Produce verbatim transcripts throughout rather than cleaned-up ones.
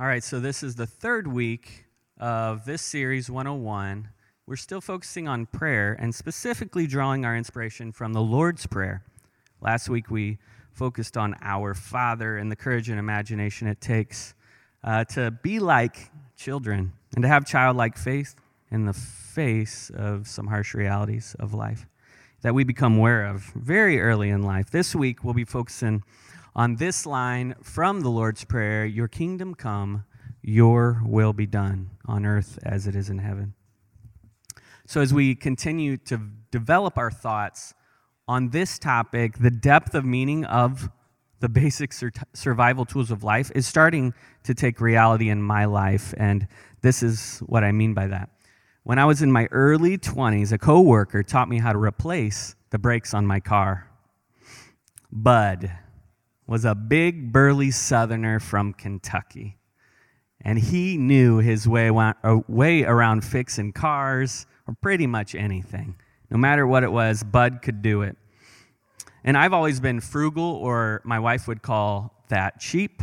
All right, so this is the third week of this series, one oh one. We're still focusing on prayer and specifically drawing our inspiration from the Lord's Prayer. Last week, we focused on our Father and the courage and imagination it takes uh, to be like children and to have childlike faith in the face of some harsh realities of life that we become aware of very early in life. This week, we'll be focusing on this line from the Lord's Prayer, "Your kingdom come, your will be done on earth as it is in heaven." So as we continue to develop our thoughts on this topic, the depth of meaning of the basic sur- survival tools of life is starting to take reality in my life, and this is what I mean by that. When I was in my early twenties, a coworker taught me how to replace the brakes on my car. Bud was a big, burly southerner from Kentucky, and he knew his way, way around fixing cars or pretty much anything. No matter what it was, Bud could do it. And I've always been frugal, or my wife would call that cheap,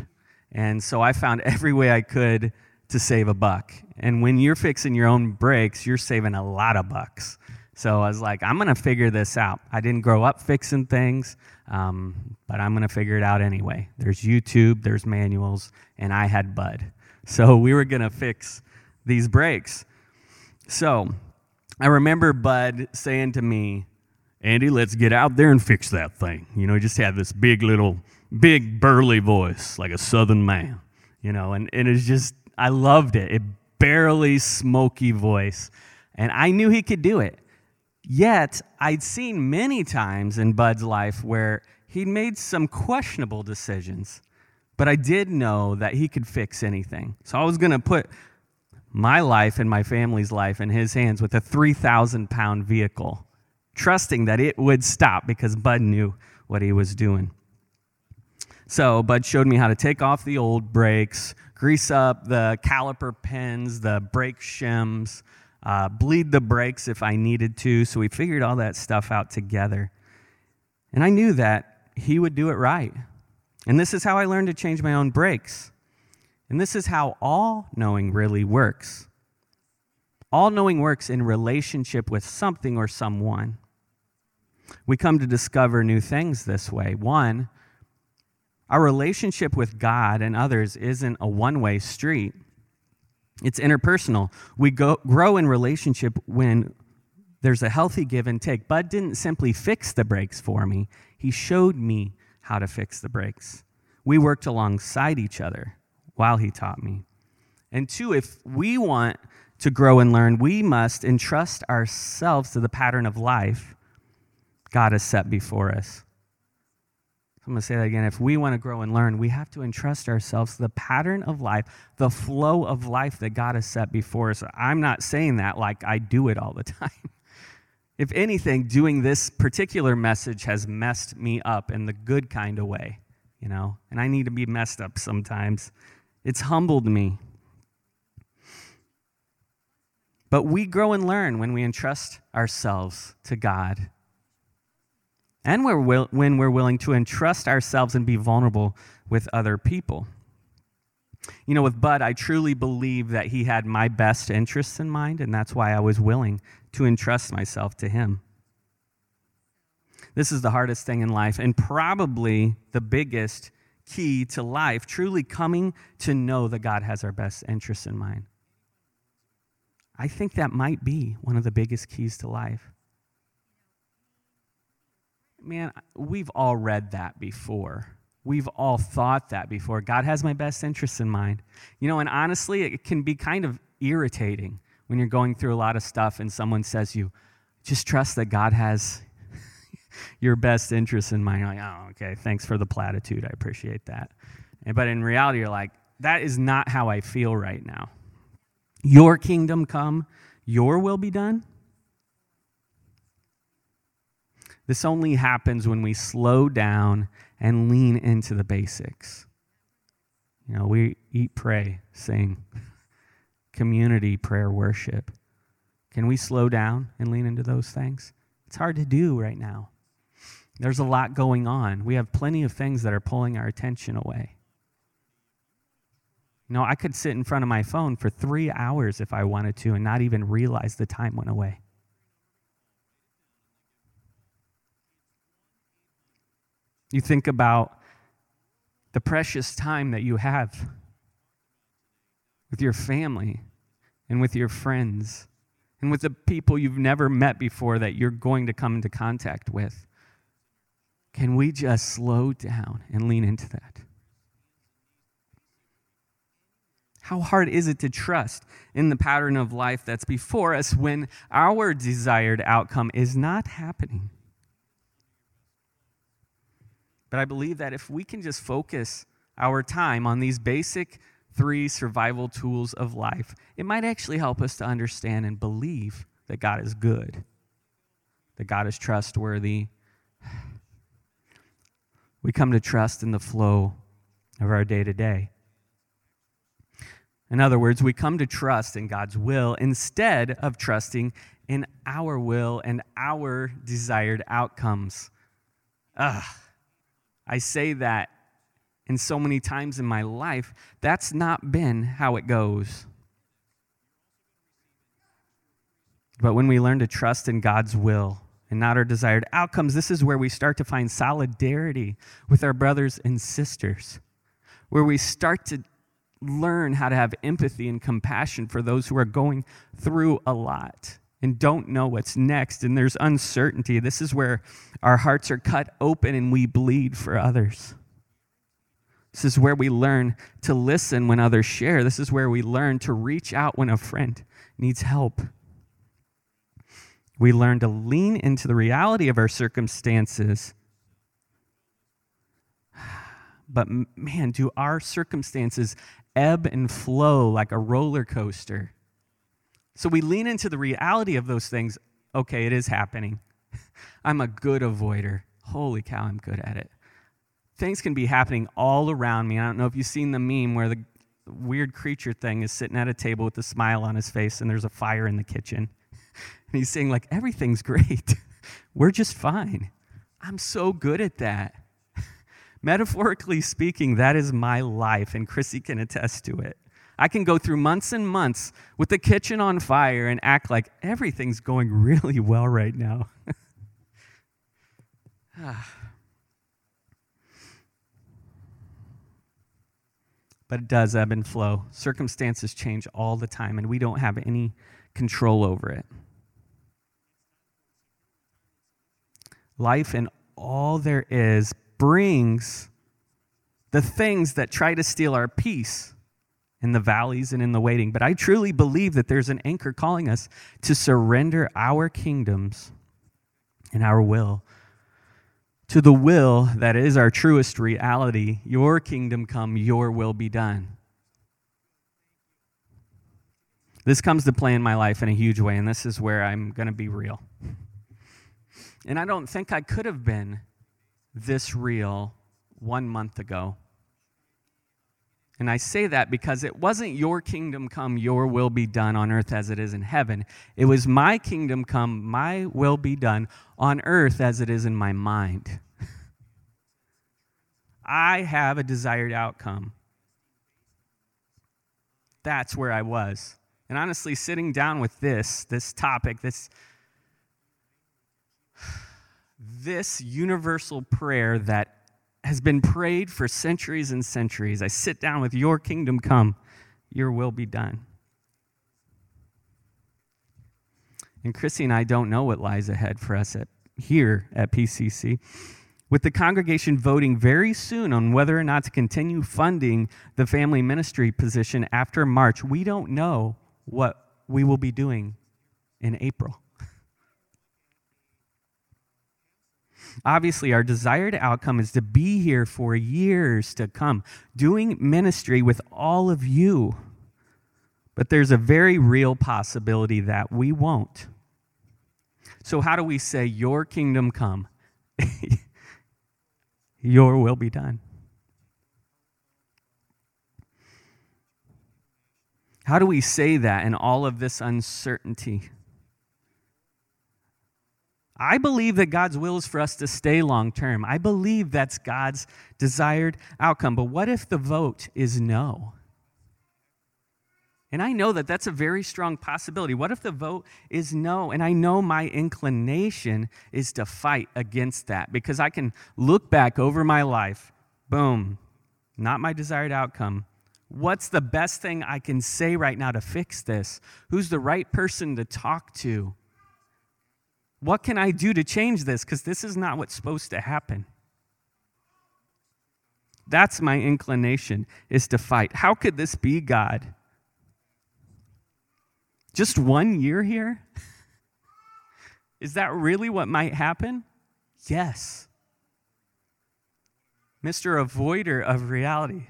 and so I found every way I could to save a buck. And when you're fixing your own brakes, you're saving a lot of bucks. So I was like, I'm going to figure this out. I didn't grow up fixing things, um, but I'm going to figure it out anyway. There's YouTube, there's manuals, and I had Bud. So we were going to fix these brakes. So I remember Bud saying to me, "Andy, let's get out there and fix that thing." You know, he just had this big little, big burly voice, like a southern man, you know, and, and it's just, I loved it. It barely smoky voice, and I knew he could do it. Yet, I'd seen many times in Bud's life where he'd made some questionable decisions, but I did know that he could fix anything. So I was going to put my life and my family's life in his hands with a three thousand pound vehicle, trusting that it would stop because Bud knew what he was doing. So Bud showed me how to take off the old brakes, grease up the caliper pins, the brake shims, Uh, bleed the brakes if I needed to. So we figured all that stuff out together. And I knew that he would do it right. And this is how I learned to change my own brakes. And this is how all knowing really works. All knowing works in relationship with something or someone. We come to discover new things this way. One, our relationship with God and others isn't a one-way street. It's interpersonal. We go, grow in relationship when there's a healthy give and take. Bud didn't simply fix the brakes for me. He showed me how to fix the brakes. We worked alongside each other while he taught me. And two, if we want to grow and learn, we must entrust ourselves to the pattern of life God has set before us. I'm going to say that again. If we want to grow and learn, we have to entrust ourselves to the pattern of life, the flow of life that God has set before us. I'm not saying that like I do it all the time. If anything, doing this particular message has messed me up in the good kind of way, you know, and I need to be messed up sometimes. It's humbled me. But we grow and learn when we entrust ourselves to God. And we're will, when we're willing to entrust ourselves and be vulnerable with other people. You know, with Bud, I truly believe that he had my best interests in mind, and that's why I was willing to entrust myself to him. This is the hardest thing in life, and probably the biggest key to life, truly coming to know that God has our best interests in mind. I think that might be one of the biggest keys to life. Man, we've all read that before. We've all thought that before. God has my best interests in mind. You know, and honestly, it can be kind of irritating when you're going through a lot of stuff and someone says to you, "Just trust that God has your best interests in mind." You're like, "Oh, okay, thanks for the platitude. I appreciate that." And, but in reality, you're like, that is not how I feel right now. Your kingdom come, your will be done. This only happens when we slow down and lean into the basics. You know, we eat, pray, sing, community, prayer, worship. Can we slow down and lean into those things? It's hard to do right now. There's a lot going on. We have plenty of things that are pulling our attention away. You know, I could sit in front of my phone for three hours if I wanted to and not even realize the time went away. You think about the precious time that you have with your family and with your friends and with the people you've never met before that you're going to come into contact with. Can we just slow down and lean into that? How hard is it to trust in the pattern of life that's before us when our desired outcome is not happening? But I believe that if we can just focus our time on these basic three survival tools of life, it might actually help us to understand and believe that God is good, that God is trustworthy. We come to trust in the flow of our day-to-day. In other words, we come to trust in God's will instead of trusting in our will and our desired outcomes. Ugh. I say that, and so many times in my life, that's not been how it goes. But when we learn to trust in God's will and not our desired outcomes, this is where we start to find solidarity with our brothers and sisters, where we start to learn how to have empathy and compassion for those who are going through a lot and don't know what's next, and there's uncertainty. This is where our hearts are cut open and we bleed for others. This is where we learn to listen when others share. This is where we learn to reach out when a friend needs help. We learn to lean into the reality of our circumstances. But man, do our circumstances ebb and flow like a roller coaster? So we lean into the reality of those things. Okay, it is happening. I'm a good avoider. Holy cow, I'm good at it. Things can be happening all around me. I don't know if you've seen the meme where the weird creature thing is sitting at a table with a smile on his face and there's a fire in the kitchen. And he's saying, like, everything's great. We're just fine. I'm so good at that. Metaphorically speaking, that is my life, and Chrissy can attest to it. I can go through months and months with the kitchen on fire and act like everything's going really well right now. But it does ebb and flow. Circumstances change all the time, and we don't have any control over it. Life and all there is brings the things that try to steal our peace in the valleys and in the waiting. But I truly believe that there's an anchor calling us to surrender our kingdoms and our will to the will that is our truest reality. Your kingdom come, your will be done. This comes to play in my life in a huge way, and this is where I'm going to be real. And I don't think I could have been this real one month ago. And I say that because it wasn't your kingdom come, your will be done on earth as it is in heaven. It was my kingdom come, my will be done on earth as it is in my mind. I have a desired outcome. That's where I was. And honestly, sitting down with this, this topic, this, this universal prayer that has been prayed for centuries and centuries. I sit down with your kingdom come, your will be done. And Chrissy and I don't know what lies ahead for us at, here at P C C, with the congregation voting very soon on whether or not to continue funding the family ministry position after March. We don't know what we will be doing in April. Obviously, our desired outcome is to be here for years to come, doing ministry with all of you. But there's a very real possibility that we won't. So how do we say, your kingdom come, your will be done? How do we say that in all of this uncertainty? I believe that God's will is for us to stay long term. I believe that's God's desired outcome. But what if the vote is no? And I know that that's a very strong possibility. What if the vote is no? And I know my inclination is to fight against that because I can look back over my life, boom, not my desired outcome. What's the best thing I can say right now to fix this? Who's the right person to talk to? What can I do to change this? Because this is not what's supposed to happen. That's my inclination, is to fight. How could this be, God? Just one year here? Is that really what might happen? Yes. Mister Avoider of reality.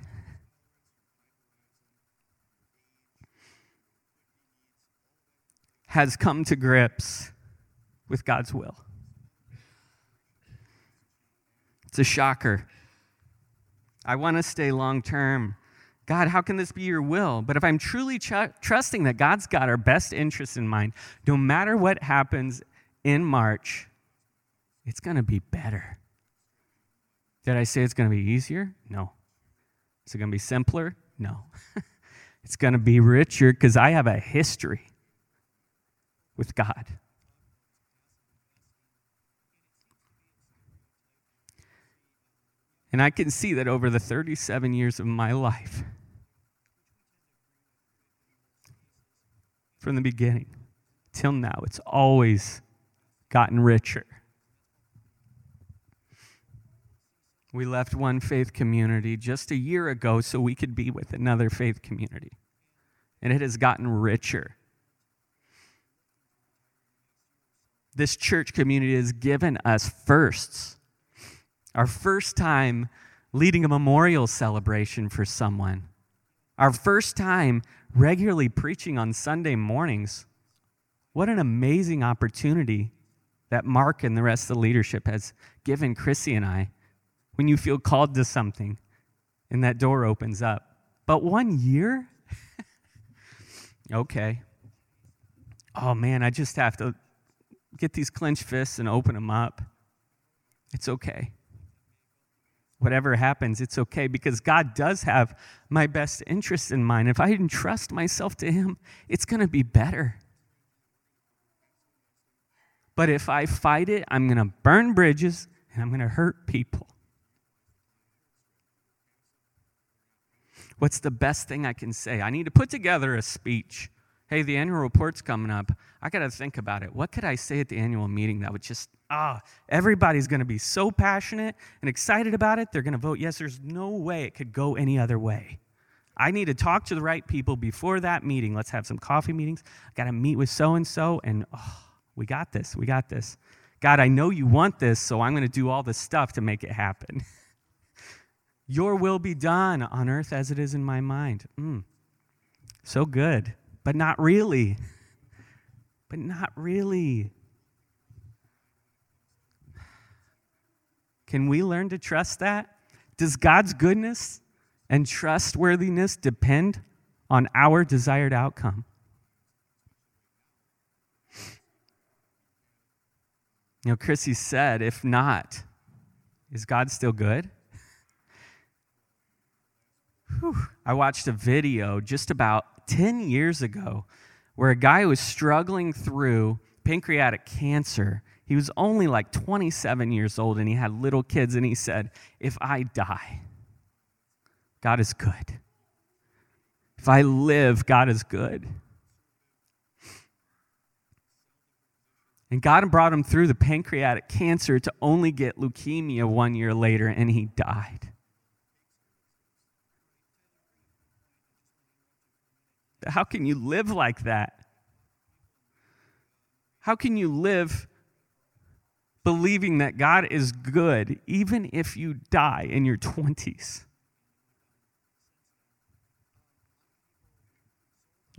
Has come to grips with God's will. It's a shocker. I want to stay long-term. God, how can this be your will? But if I'm truly tr- trusting that God's got our best interests in mind, no matter what happens in March, it's going to be better. Did I say it's going to be easier? No. Is it going to be simpler? No. It's going to be richer because I have a history with God. And I can see that over the thirty-seven years of my life, from the beginning till now, it's always gotten richer. We left one faith community just a year ago so we could be with another faith community. And it has gotten richer. This church community has given us firsts. Our first time leading a memorial celebration for someone. Our first time regularly preaching on Sunday mornings. What an amazing opportunity that Mark and the rest of the leadership has given Chrissy and I. When you feel called to something and that door opens up. But one year? Okay. Oh man, I just have to get these clenched fists and open them up. It's okay. Whatever happens, it's okay, because God does have my best interest in mind. If I entrust myself to him, it's going to be better. But if I fight it, I'm going to burn bridges and I'm going to hurt people. What's the best thing I can say? I need to put together a speech. Hey, the annual report's coming up. I got to think about it. What could I say at the annual meeting that would just, ah, everybody's going to be so passionate and excited about it, they're going to vote yes. There's no way it could go any other way. I need to talk to the right people before that meeting. Let's have some coffee meetings. I got to meet with so-and-so, and oh, we got this. We got this. God, I know you want this, so I'm going to do all this stuff to make it happen. Your will be done on earth as it is in my mind. Mm, so good. But not really. But not really. Can we learn to trust that? Does God's goodness and trustworthiness depend on our desired outcome? You know, Chrissy said, if not, is God still good? Whew. I watched a video just about ten years ago, where a guy was struggling through pancreatic cancer. He was only like twenty-seven years old, and he had little kids, and he said, if I die, God is good. If I live, God is good. And God brought him through the pancreatic cancer to only get leukemia one year later, and he died. How can you live like that? How can you live believing that God is good even if you die in your twenties?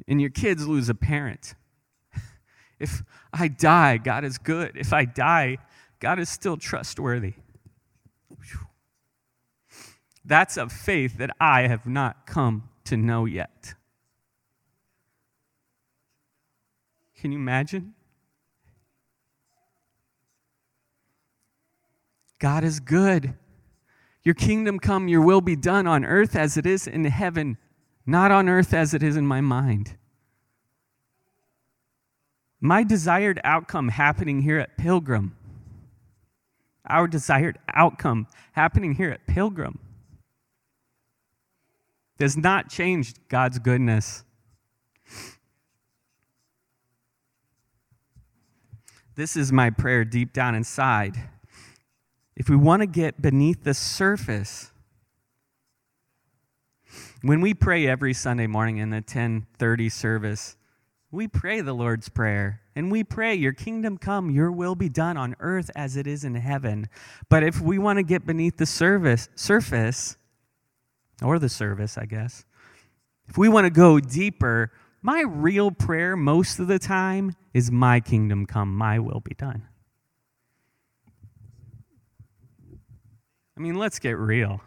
And your kids lose a parent. If I die, God is good. If I die, God is still trustworthy. That's a faith that I have not come to know yet. Can you imagine? God is good. Your kingdom come, your will be done on earth as it is in heaven not on earth as it is in my mind. My desired outcome happening here at Pilgrim, our desired outcome happening here at Pilgrim does not change God's goodness. This is my prayer deep down inside. If we want to get beneath the surface, when we pray every Sunday morning in the ten thirty service, we pray the Lord's Prayer, and we pray, your kingdom come, your will be done on earth as it is in heaven. But if we want to get beneath the service, surface, or the service, I guess, if we want to go deeper, my real prayer most of the time is my kingdom come, my will be done. I mean, let's get real.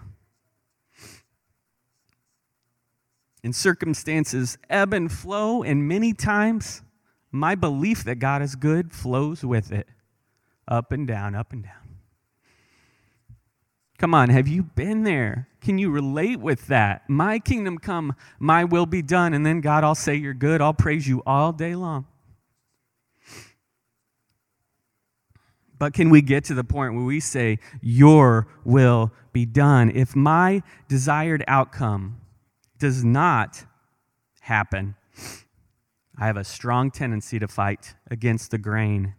And circumstances ebb and flow, and many times my belief that God is good flows with it. Up and down, up and down. Come on, have you been there? Can you relate with that? My kingdom come, my will be done, and then God, I'll say you're good, I'll praise you all day long. But can we get to the point where we say, your will be done? If my desired outcome does not happen, I have a strong tendency to fight against the grain.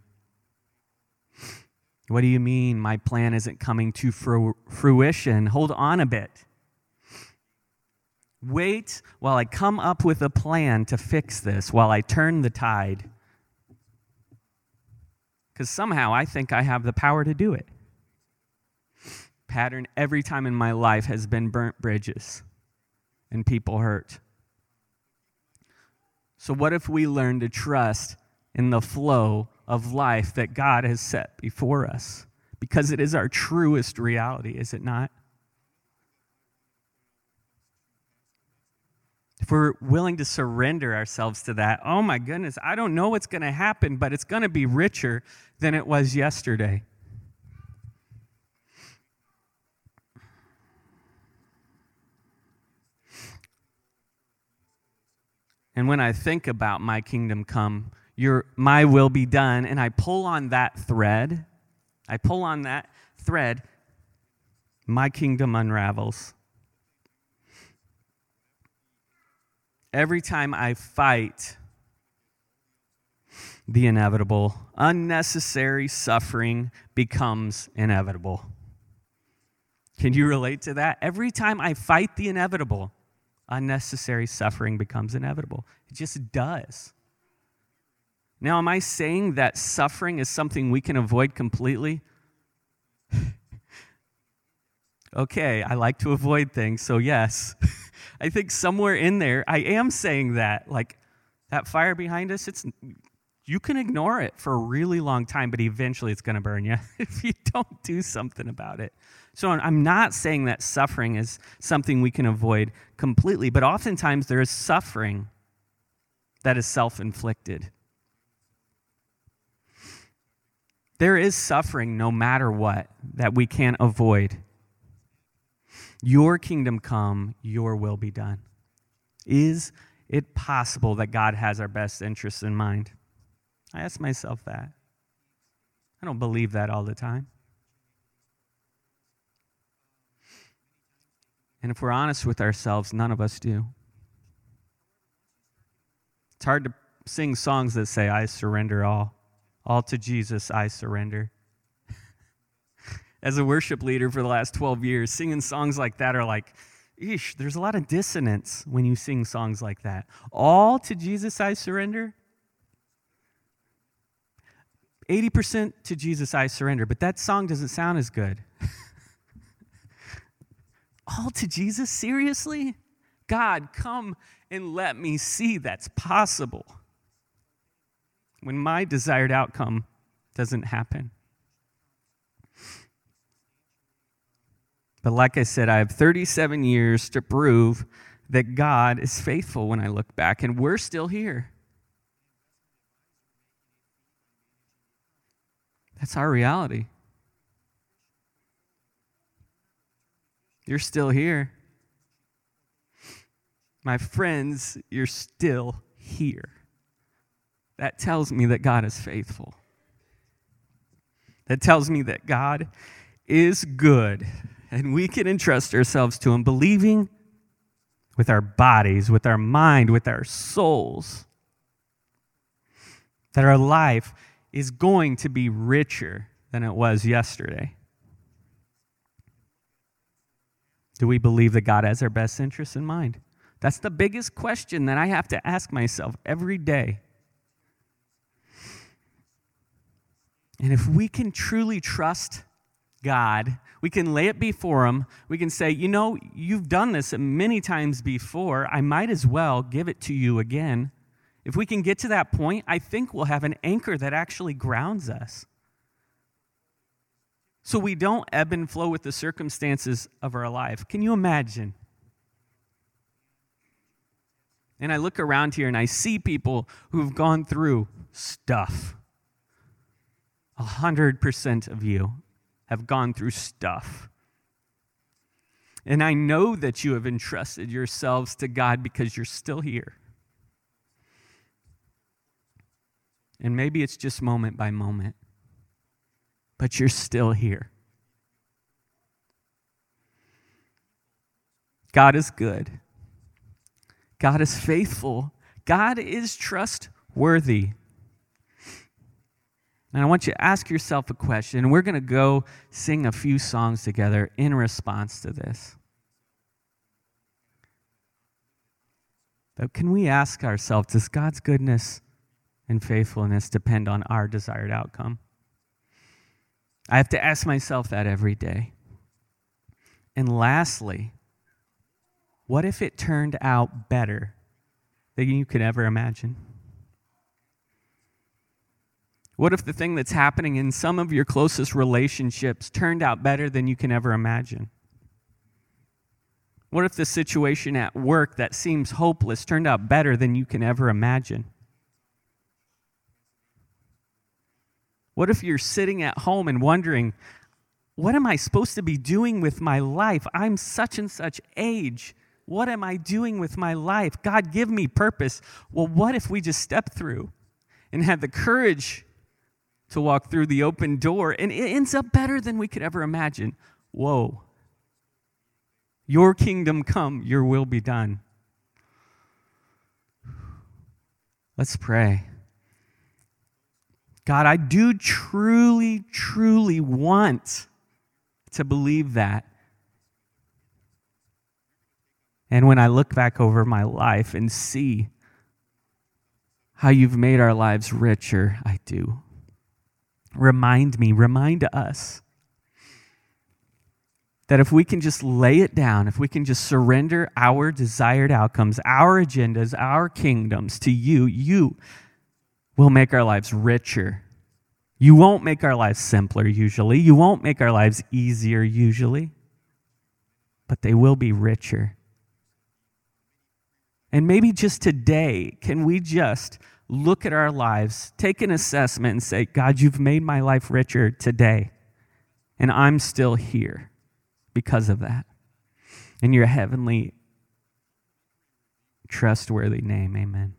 What do you mean my plan isn't coming to fruition? Hold on a bit. Wait while I come up with a plan to fix this, while I turn the tide. Because somehow I think I have the power to do it. Pattern every time in my life has been burnt bridges and people hurt. So what if we learn to trust in the flow of life that God has set before us? Because it is our truest reality, is it not? If we're willing to surrender ourselves to that, oh my goodness, I don't know what's going to happen, but it's going to be richer than it was yesterday. And when I think about my kingdom come, your my will be done, and I pull on that thread, I pull on that thread, my kingdom unravels. Every time I fight the inevitable, unnecessary suffering becomes inevitable. Can you relate to that? Every time I fight the inevitable, unnecessary suffering becomes inevitable. It just does. Now, am I saying that suffering is something we can avoid completely? Okay, I like to avoid things, so yes. I think somewhere in there, I am saying that. Like, that fire behind us, it's you can ignore it for a really long time, but eventually it's going to burn you if you don't do something about it. So I'm not saying that suffering is something we can avoid completely, but oftentimes there is suffering that is self-inflicted. There is suffering, no matter what, that we can't avoid. Your kingdom come, your will be done. Is it possible that God has our best interests in mind? I ask myself that. I don't believe that all the time. And if we're honest with ourselves, none of us do. It's hard to sing songs that say, I surrender all. All to Jesus, I surrender. As a worship leader for the last twelve years, singing songs like that are like, eesh, there's a lot of dissonance when you sing songs like that. All to Jesus, I surrender. eighty percent to Jesus, I surrender. But that song doesn't sound as good. All to Jesus? Seriously? God, come and let me see that's possible. When my desired outcome doesn't happen. But like I said, I have thirty-seven years to prove that God is faithful when I look back, and we're still here. That's our reality. You're still here. My friends, you're still here. That tells me that God is faithful. That tells me that God is good, and we can entrust ourselves to him, believing with our bodies, with our mind, with our souls, that our life is going to be richer than it was yesterday. Do we believe that God has our best interests in mind? That's the biggest question that I have to ask myself every day. And if we can truly trust God, we can lay it before him. We can say, you know, you've done this many times before. I might as well give it to you again. If we can get to that point, I think we'll have an anchor that actually grounds us. So we don't ebb and flow with the circumstances of our life. Can you imagine? And I look around here and I see people who've gone through stuff. A hundred percent of you have gone through stuff. And I know that you have entrusted yourselves to God because you're still here. And maybe it's just moment by moment, but you're still here. God is good. God is faithful. God is trustworthy. And I want you to ask yourself a question. We're going to go sing a few songs together in response to this. But can we ask ourselves, does God's goodness and faithfulness depend on our desired outcome? I have to ask myself that every day. And lastly, what if it turned out better than you could ever imagine? What if the thing that's happening in some of your closest relationships turned out better than you can ever imagine? What if the situation at work that seems hopeless turned out better than you can ever imagine? What if you're sitting at home and wondering, what am I supposed to be doing with my life? I'm such and such age. What am I doing with my life? God, give me purpose. Well, what if we just step through and had the courage to walk through the open door, and it ends up better than we could ever imagine? Whoa. Your kingdom come, your will be done. Let's pray. God, I do truly, truly want to believe that. And when I look back over my life and see how you've made our lives richer, I do. Remind me, remind us that if we can just lay it down, if we can just surrender our desired outcomes, our agendas, our kingdoms to you, you will make our lives richer. You won't make our lives simpler usually. You won't make our lives easier usually, but they will be richer. And maybe just today, can we just look at our lives, take an assessment and say, God, you've made my life richer today, and I'm still here because of that. In your heavenly, trustworthy name, amen.